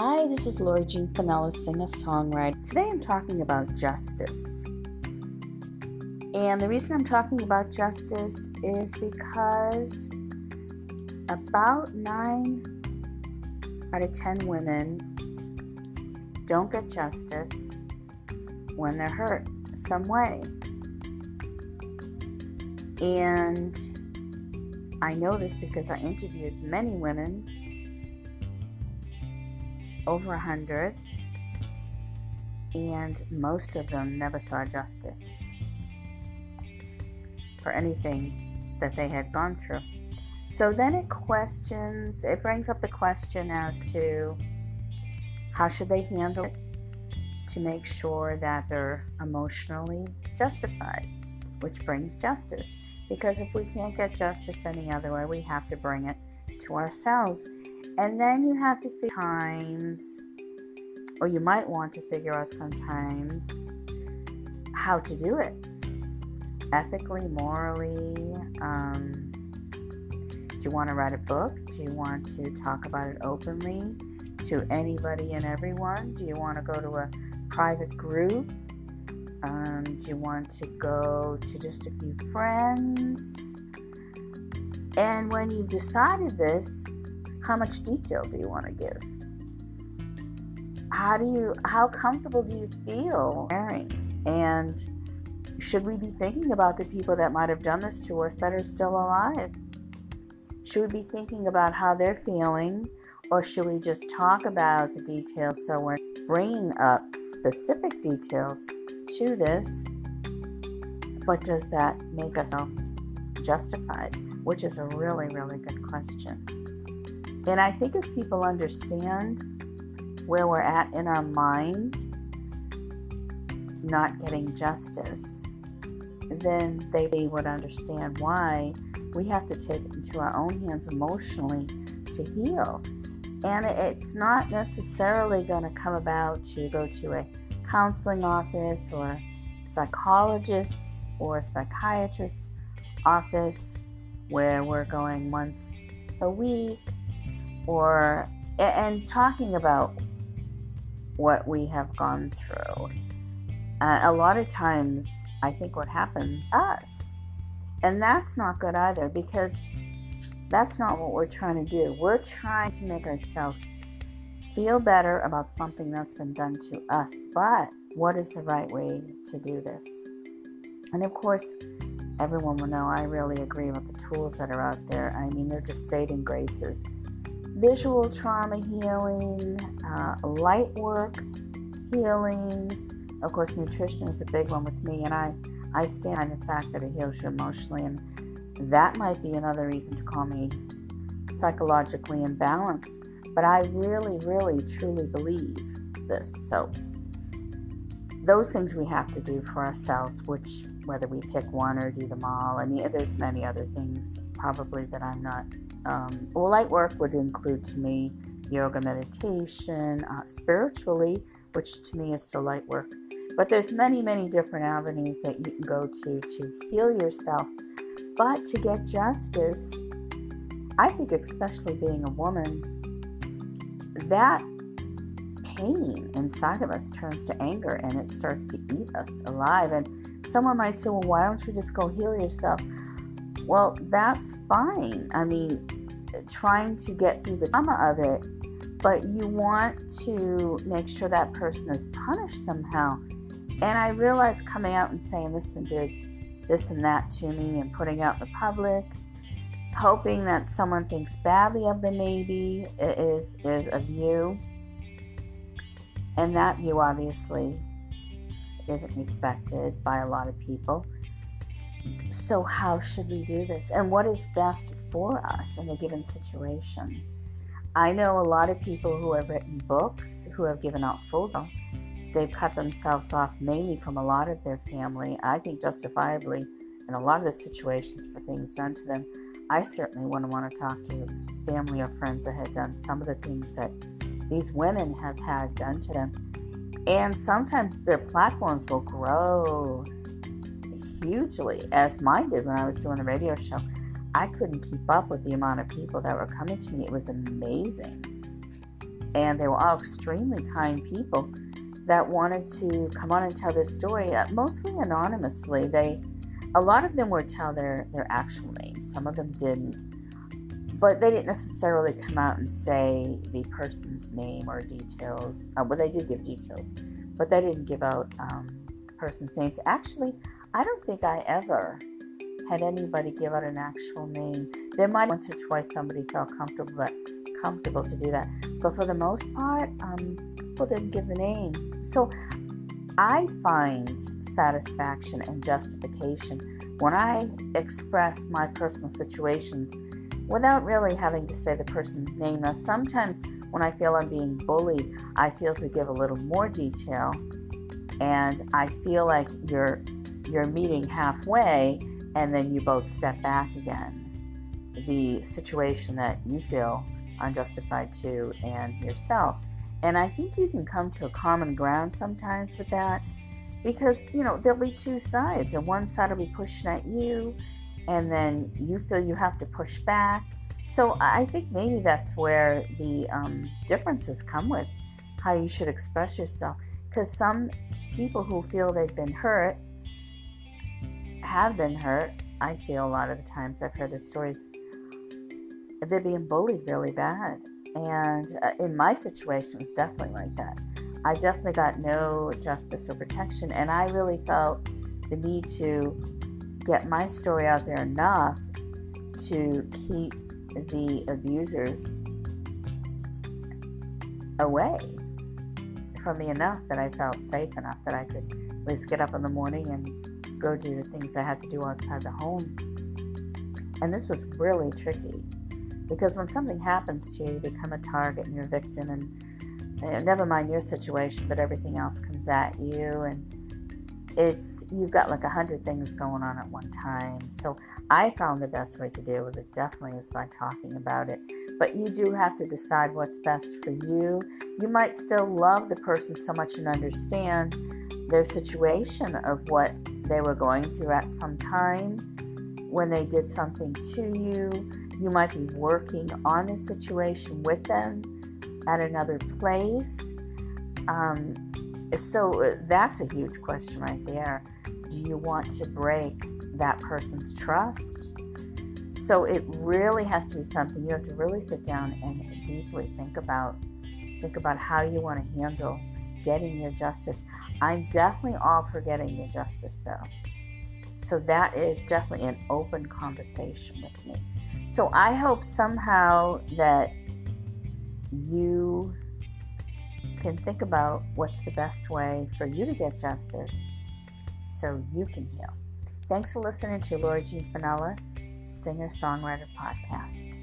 Hi, this is Laura Jean Finella, singer-songwriter. Today I'm talking about justice. And the reason I'm talking about justice is because about 9 out of 10 women don't get justice when they're hurt some way. And I know this because I interviewed many women, over 100, and most of them never saw justice for anything that they had gone through. So then it brings up the question as to how should they handle it to make sure that they're emotionally justified, which brings justice. Because if we can't get justice any other way, we have to bring it to ourselves. And then you have to figure times, or you might want to figure out sometimes how to do it ethically, morally. Do you want to write a book? Do you want to talk about it openly to anybody and everyone? Do you want to go to a private group? Do you want to go to just a few friends? And when you've decided this, how much detail do you want to give? How comfortable do you feel sharing? And should we be thinking about the people that might have done this to us that are still alive? Should we be thinking about how they're feeling? Or should we just talk about the details so we're bringing up specific details to this? But does that make us justified? Which is a really, really good question. And I think if people understand where we're at in our mind, not getting justice, then they would understand why we have to take it into our own hands emotionally to heal. And it's not necessarily going to come about to go to a counseling office or psychologist's or psychiatrist's office where we're going once a week, and talking about what we have gone through. A lot of times, I think what happens is us. And that's not good either, because that's not what we're trying to do. We're trying to make ourselves feel better about something that's been done to us. But what is the right way to do this? And of course, everyone will know I really agree with the tools that are out there. I mean, they're just saving graces. Visual trauma healing, light work healing. Of course, nutrition is a big one with me, and I stand on the fact that it heals you emotionally, and that might be another reason to call me psychologically imbalanced. But I really, really, truly believe this. So those things we have to do for ourselves, which whether we pick one or do them all, and there's many other things probably that I'm not. Light work would include to me yoga, meditation, spiritually, which to me is the light work. But there's many, many different avenues that you can go to heal yourself. But to get justice, I think especially being a woman, that pain inside of us turns to anger and it starts to eat us alive. And someone might say, well, why don't you just go heal yourself? Well, that's fine. I mean, trying to get through the trauma of it, but you want to make sure that person is punished somehow. And I realize coming out and saying this and did this and that to me and putting out in the public, hoping that someone thinks badly of them maybe, is a view. And that view obviously isn't respected by a lot of people. So how should we do this? And what is best for us in a given situation? I know a lot of people who have written books, who have given out food. They've cut themselves off mainly from a lot of their family, I think justifiably, in a lot of the situations for things done to them. I certainly wouldn't want to talk to family or friends that had done some of the things that these women have had done to them. And sometimes their platforms will grow hugely, as mine did when I was doing the radio show. I couldn't keep up with the amount of people that were coming to me. It was amazing. and they were all extremely kind people that wanted to come on and tell their story, mostly anonymously. A lot of them would tell their actual names. Some of them didn't, but they didn't necessarily come out and say the person's name or details. Well, they did give details, but they didn't give out person's names. Actually, I don't think I ever had anybody give out an actual name. There might be once or twice somebody felt comfortable to do that, but for the most part, people didn't give the name. So I find satisfaction and justification when I express my personal situations without really having to say the person's name. Now, sometimes when I feel I'm being bullied, I feel to give a little more detail, and I feel like you're meeting halfway, and then you both step back again. The situation that you feel unjustified to and yourself. And I think you can come to a common ground sometimes with that, because, you know, there'll be two sides, and one side will be pushing at you, and then you feel you have to push back. So I think maybe that's where the differences come with how you should express yourself, because some people who feel they've been hurt have been hurt. I feel a lot of the times I've heard the stories, they're being bullied really bad. And in my situation, it was definitely like that. I definitely got no justice or protection, and I really felt the need to get my story out there enough to keep the abusers away from me, enough that I felt safe enough that I could at least get up in the morning and go do the things I had to do outside the home. And this was really tricky, because when something happens to you, you become a target and you're a victim, and never mind your situation, but everything else comes at you, and you've got like 100 things going on at one time. So I found the best way to deal with it definitely is by talking about it. But you do have to decide what's best for you. You might still love the person so much and understand their situation of what they were going through at some time when they did something to you. You might be working on the situation with them at another place. So that's a huge question right there. Do you want to break that person's trust? So it really has to be something you have to really sit down and deeply think about how you want to handle getting your justice. I'm definitely all for getting your justice, though. So that is definitely an open conversation with me. So I hope somehow that you can think about what's the best way for you to get justice so you can heal. Thanks for listening to Laura Jean Finella, Singer-Songwriter Podcast.